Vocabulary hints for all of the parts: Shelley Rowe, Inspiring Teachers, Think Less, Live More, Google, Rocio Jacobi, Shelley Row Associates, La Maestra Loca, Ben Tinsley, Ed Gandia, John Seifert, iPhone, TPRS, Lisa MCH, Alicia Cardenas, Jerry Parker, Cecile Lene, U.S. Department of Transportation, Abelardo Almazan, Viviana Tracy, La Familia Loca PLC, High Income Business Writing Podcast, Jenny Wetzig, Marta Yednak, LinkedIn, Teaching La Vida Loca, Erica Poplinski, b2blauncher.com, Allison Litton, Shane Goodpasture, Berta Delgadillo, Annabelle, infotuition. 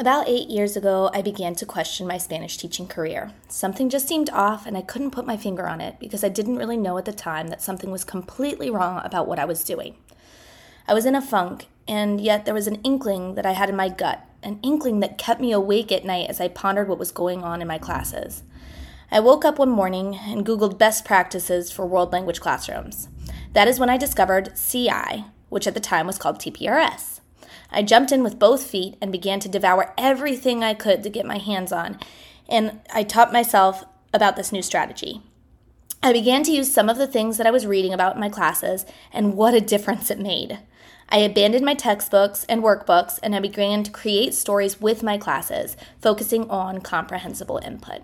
About 8 years ago, I began to question my Spanish teaching career. Something just seemed off, and I couldn't put my finger on it because I didn't really know at the time that something was completely wrong about what I was doing. I was in a funk, and yet there was an inkling that I had in my gut, an inkling that kept me awake at night as I pondered what was going on in my classes. I woke up one morning and Googled best practices for world language classrooms. That is when I discovered CI, which at the time was called TPRS. I jumped in with both feet and began to devour everything I could to get my hands on, and I taught myself about this new strategy. I began to use some of the things that I was reading about in my classes, and what a difference it made. I abandoned my textbooks and workbooks, and I began to create stories with my classes, focusing on comprehensible input.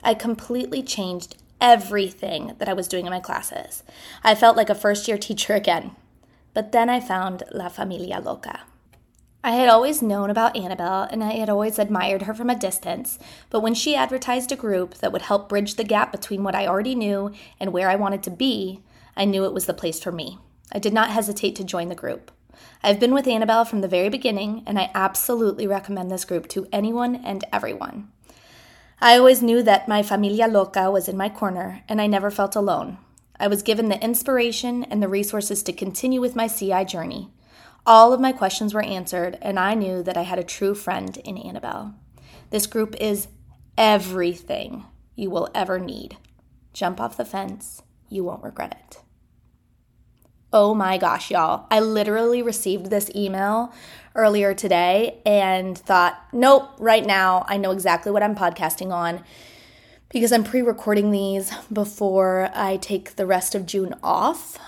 I completely changed everything that I was doing in my classes. I felt like a first-year teacher again. But then I found La Familia Loca. I had always known about Annabelle, and I had always admired her from a distance, but when she advertised a group that would help bridge the gap between what I already knew and where I wanted to be, I knew it was the place for me. I did not hesitate to join the group. I've been with Annabelle from the very beginning, and I absolutely recommend this group to anyone and everyone. I always knew that my Familia Loca was in my corner, and I never felt alone. I was given the inspiration and the resources to continue with my CI journey. All of my questions were answered, and I knew that I had a true friend in Annabelle. This group is everything you will ever need. Jump off the fence. You won't regret it. Oh my gosh, y'all. I literally received this email earlier today and thought, nope, right now I know exactly what I'm podcasting on because I'm pre-recording these before I take the rest of June off,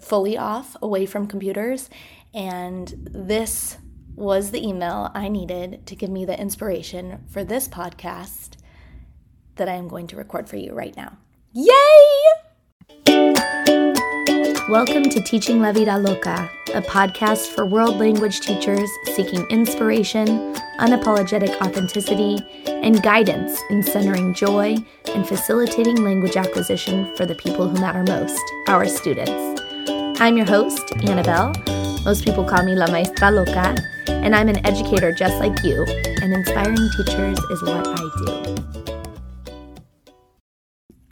fully off, away from computers. And this was the email I needed to give me the inspiration for this podcast that I am going to record for you right now. Yay! Welcome to Teaching La Vida Loca, a podcast for world language teachers seeking inspiration, unapologetic authenticity, and guidance in centering joy and facilitating language acquisition for the people who matter most, our students. I'm your host, Annabelle. Most people call me La Maestra Loca, and I'm an educator just like you, and inspiring teachers is what I do.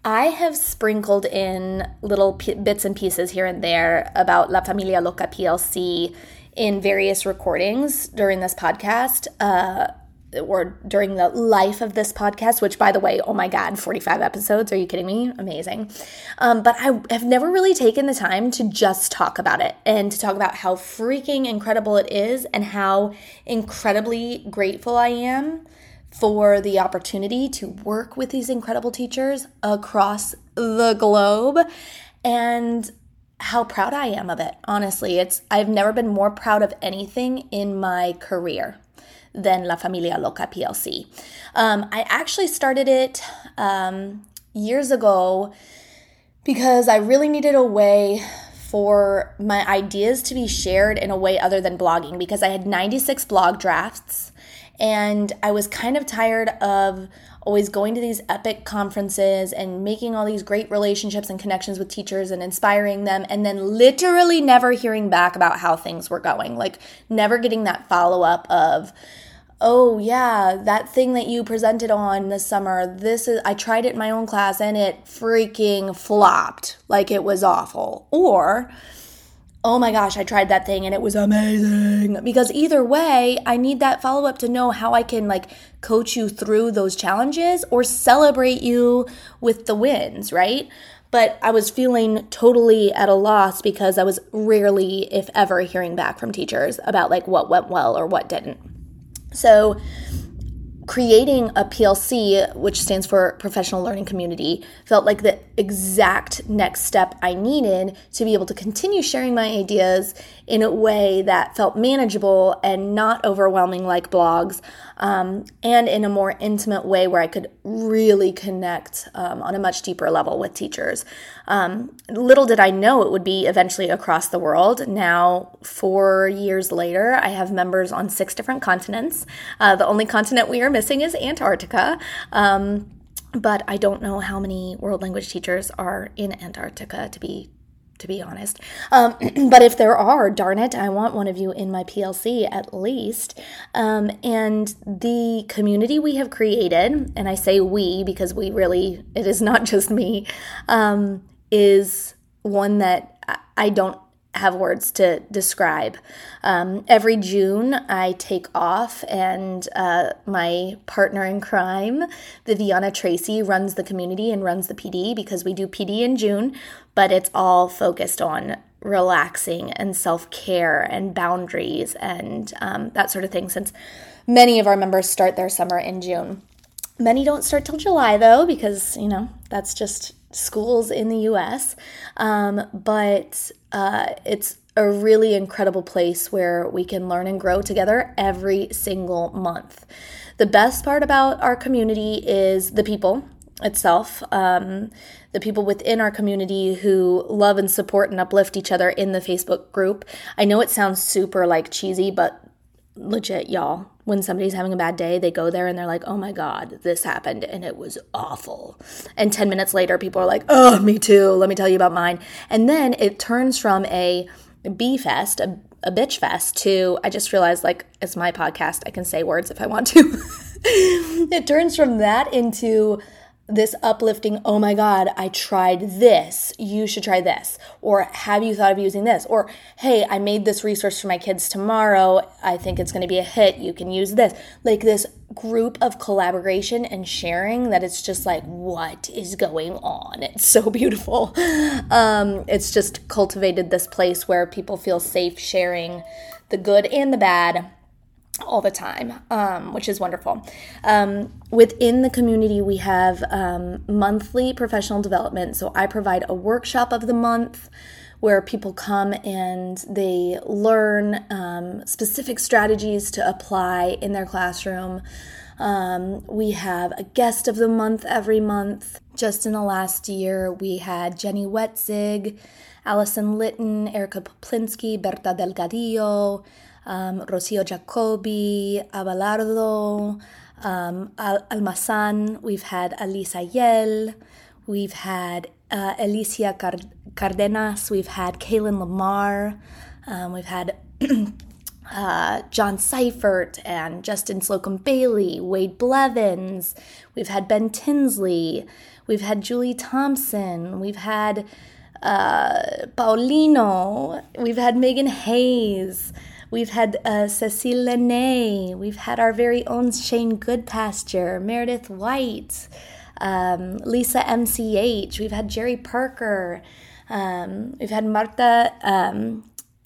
I have sprinkled in little bits and pieces here and there about La Familia Loca PLC in various recordings during this podcast, or during the life of this podcast, which, by the way, oh my God, 45 episodes. Are you kidding me? Amazing. But I have never really taken the time to just talk about it and to talk about how freaking incredible it is and how incredibly grateful I am for the opportunity to work with these incredible teachers across the globe and how proud I am of it. Honestly, I've never been more proud of anything in my career than La Familia Loca PLC. I actually started it years ago because I really needed a way for my ideas to be shared in a way other than blogging, because I had 96 blog drafts and I was kind of tired of always going to these epic conferences and making all these great relationships and connections with teachers and inspiring them, and then literally never hearing back about how things were going, like never getting that follow-up of, oh yeah, that thing that you presented on this summer, I tried it in my own class and it freaking flopped, like it was awful, or oh my gosh, I tried that thing and it was amazing. Because either way, I need that follow-up to know how I can like coach you through those challenges or celebrate you with the wins, right? But I was feeling totally at a loss because I was rarely, if ever, hearing back from teachers about like what went well or what didn't. So creating a PLC, which stands for Professional Learning Community, felt like the exact next step I needed to be able to continue sharing my ideas in a way that felt manageable and not overwhelming like blogs, and in a more intimate way where I could really connect on a much deeper level with teachers. Little did I know it would be eventually across the world. Now, 4 years later, I have members on 6 different continents. The only continent we are missing is Antarctica, but I don't know how many world language teachers are in Antarctica, to be to be honest. But if there are, darn it, I want one of you in my PLC at least. And the community we have created, and I say we because we really, it is not just me, is one that I don't have words to describe. Every June, I take off, and my partner in crime, Viviana Tracy, runs the community and runs the PD, because we do PD in June, but it's all focused on relaxing and self-care and boundaries and that sort of thing, since many of our members start their summer in June. Many don't start till July, though, because, you know, that's just schools in the U.S., but it's a really incredible place where we can learn and grow together every single month. The best part about our community is the people itself, the people within our community who love and support and uplift each other in the Facebook group. I know it sounds super like cheesy, but legit, y'all, when somebody's having a bad day, they go there and they're like, oh my God, this happened and it was awful. And 10 minutes later, people are like, oh, me too. Let me tell you about mine. And then it turns from a B-fest, a bitch fest, to I just realized, like, it's my podcast. I can say words if I want to. It turns from that into this uplifting, oh my God, I tried this, you should try this, or have you thought of using this, or hey, I made this resource for my kids tomorrow, I think it's going to be a hit, you can use this. Like this group of collaboration and sharing that it's just like, what is going on? It's so beautiful. It's just cultivated this place where people feel safe sharing the good and the bad all the time, which is wonderful. Within the community, we have monthly professional development. So I provide a workshop of the month where people come and they learn specific strategies to apply in their classroom. We have a guest of the month every month. Just in the last year, we had Jenny Wetzig, Allison Litton, Erica Poplinski, Berta Delgadillo, Rocio Jacobi, Abelardo, Almazan. We've had Alyssa Yell. We've had Alicia Cardenas. We've had Kaylin Lamar. We've had John Seifert and Justin Slocum-Bailey, Wade Blevins. We've had Ben Tinsley. We've had Julie Thompson. We've had Paulino. We've had Megan Hayes. We've had Cecile Lene. We've had our very own Shane Goodpasture, Meredith White, Lisa MCH. We've had Jerry Parker. We've had Marta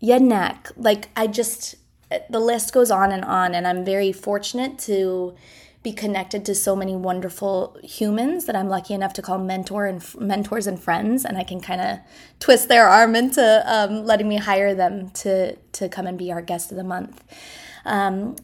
Yednak. Like, the list goes on, and I'm very fortunate to be connected to so many wonderful humans that I'm lucky enough to call mentors and friends, and I can kind of twist their arm into letting me hire them to come and be our guest of the month.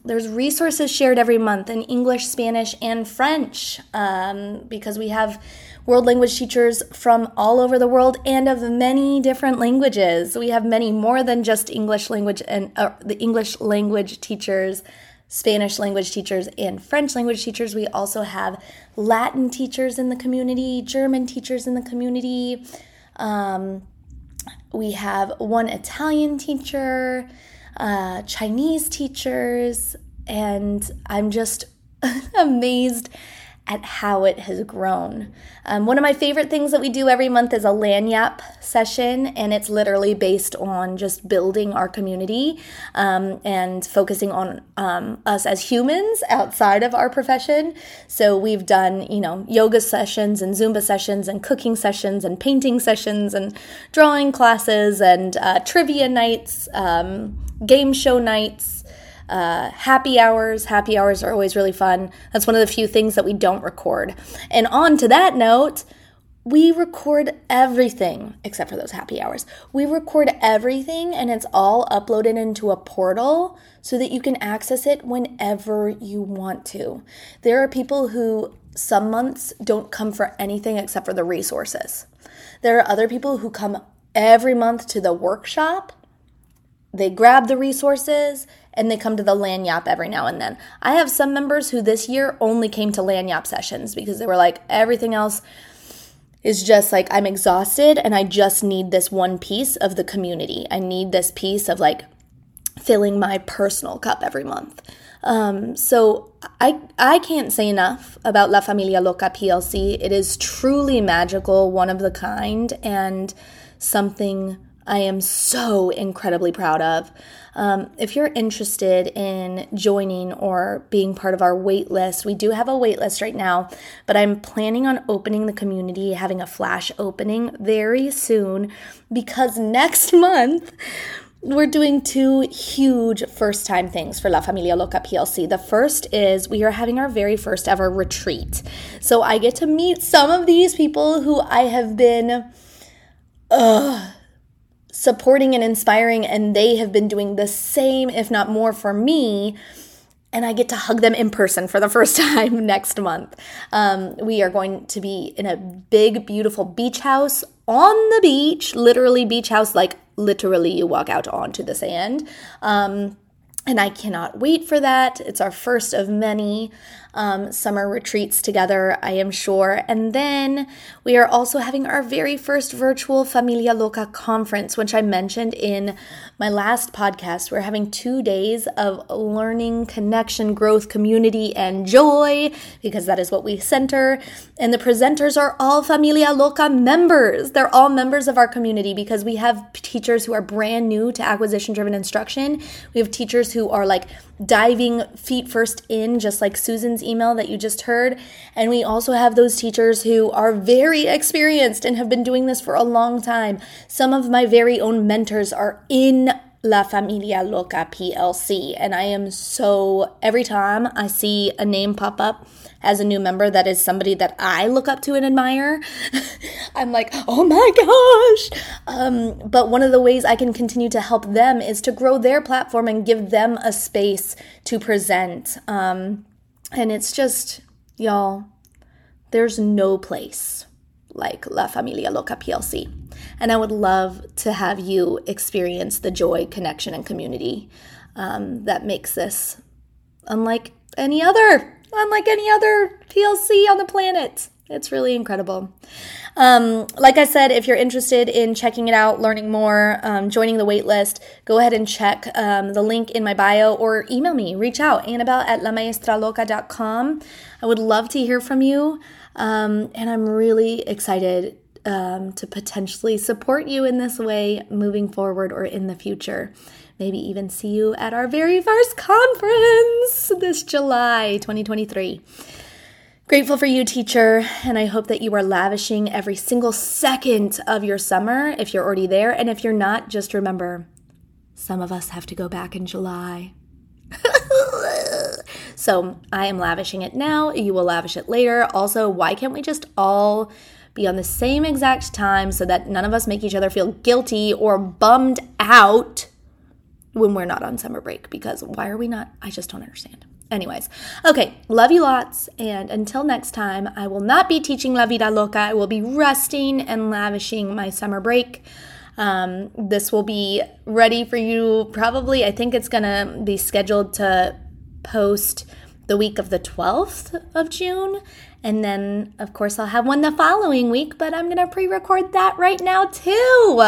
There's resources shared every month in English, Spanish, and French, because we have world language teachers from all over the world and of many different languages. We have many more than just English language and the English language teachers, Spanish language teachers, and French language teachers. We also have Latin teachers in the community, German teachers in the community. We have one Italian teacher, Chinese teachers, and I'm just amazed at how it has grown. One of my favorite things that we do every month is a Lanyap session, and it's literally based on just building our community and focusing on us as humans outside of our profession. So we've done, yoga sessions and Zumba sessions and cooking sessions and painting sessions and drawing classes and trivia nights, game show nights, happy hours. Happy hours are always really fun. That's one of the few things that we don't record. And on to that note, we record everything except for those happy hours. We record everything, and it's all uploaded into a portal so that you can access it whenever you want to. There are people who some months don't come for anything except for the resources. There are other people who come every month to the workshop. They grab the resources and they come to the Lanyap every now and then. I have some members who this year only came to Lanyap sessions because they were like, everything else is just like, I'm exhausted and I just need this one piece of the community. I need this piece of like filling my personal cup every month. So I can't say enough about La Familia Loca PLC. It is truly magical, one of the kind, and something I am so incredibly proud of. If you're interested in joining or being part of our wait list, we do have a wait list right now, but I'm planning on opening the community, having a flash opening very soon, because next month we're doing two huge first-time things for La Familia Loca PLC. The first is we are having our very first ever retreat. So I get to meet some of these people who I have been supporting and inspiring, and they have been doing the same, if not more, for me, and I get to hug them in person for the first time next month. We are going to be in a big, beautiful beach house on the beach, literally beach house, like literally you walk out onto the sand. And I cannot wait for that. It's our first of many summer retreats together, I am sure. And then we are also having our very first virtual Familia Loca conference, which I mentioned in my last podcast. We're having 2 days of learning, connection, growth, community, and joy, because that is what we center. And the presenters are all Familia Loca members. They're all members of our community, because we have teachers who are brand new to acquisition-driven instruction. We have teachers who are like diving feet first in, just like Susan's email that you just heard. And we also have those teachers who are very experienced and have been doing this for a long time. Some of my very own mentors are in La Familia Loca PLC. And I am so, every time I see a name pop up as a new member that is somebody that I look up to and admire, I'm like, oh my gosh. But one of the ways I can continue to help them is to grow their platform and give them a space to present. And it's just, y'all, there's no place like La Familia Loca PLC. And I would love to have you experience the joy, connection, and community that makes this unlike any other PLC on the planet. It's really incredible. Like I said, if you're interested in checking it out, learning more, joining the waitlist, go ahead and check the link in my bio, or email me, reach out, annabelle@lamaestraloca.com. I would love to hear from you, and I'm really excited to potentially support you in this way moving forward or in the future. Maybe even see you at our very first conference this July 2023. Grateful for you, teacher, and I hope that you are lavishing every single second of your summer if you're already there. And if you're not, just remember, some of us have to go back in July. So I am lavishing it now. You will lavish it later. Also, why can't we just all be on the same exact time so that none of us make each other feel guilty or bummed out when we're not on summer break? Because why are we not? I just don't understand. Anyways, okay, love you lots, and until next time, I will not be teaching La Vida Loca. I will be resting and lavishing my summer break. This will be ready for you probably. I think it's going to be scheduled to post the week of the 12th of June, and then, of course, I'll have one the following week, but I'm going to pre-record that right now too,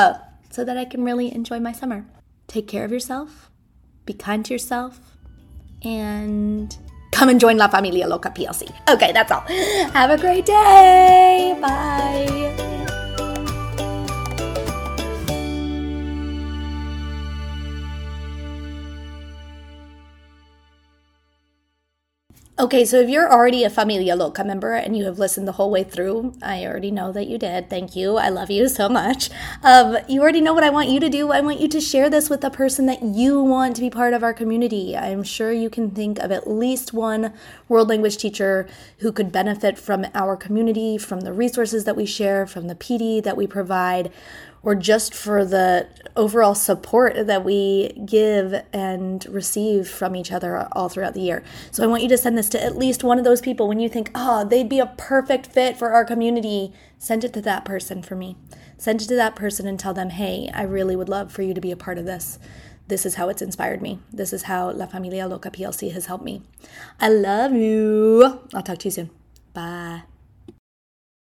so that I can really enjoy my summer. Take care of yourself, be kind to yourself, and come and join La Familia Loca PLC. Okay, that's all. Have a great day. Bye. Okay, so if you're already a Familia Loca member and you have listened the whole way through, I already know that you did. Thank you. I love you so much. You already know what I want you to do. I want you to share this with the person that you want to be part of our community. I'm sure you can think of at least one world language teacher who could benefit from our community, from the resources that we share, from the PD that we provide, or just for the overall support that we give and receive from each other all throughout the year. So I want you to send this to at least one of those people. When you think, oh, they'd be a perfect fit for our community, send it to that person for me. Send it to that person and tell them, hey, I really would love for you to be a part of this. This is how it's inspired me. This is how La Familia Loca PLC has helped me. I love you. I'll talk to you soon. Bye.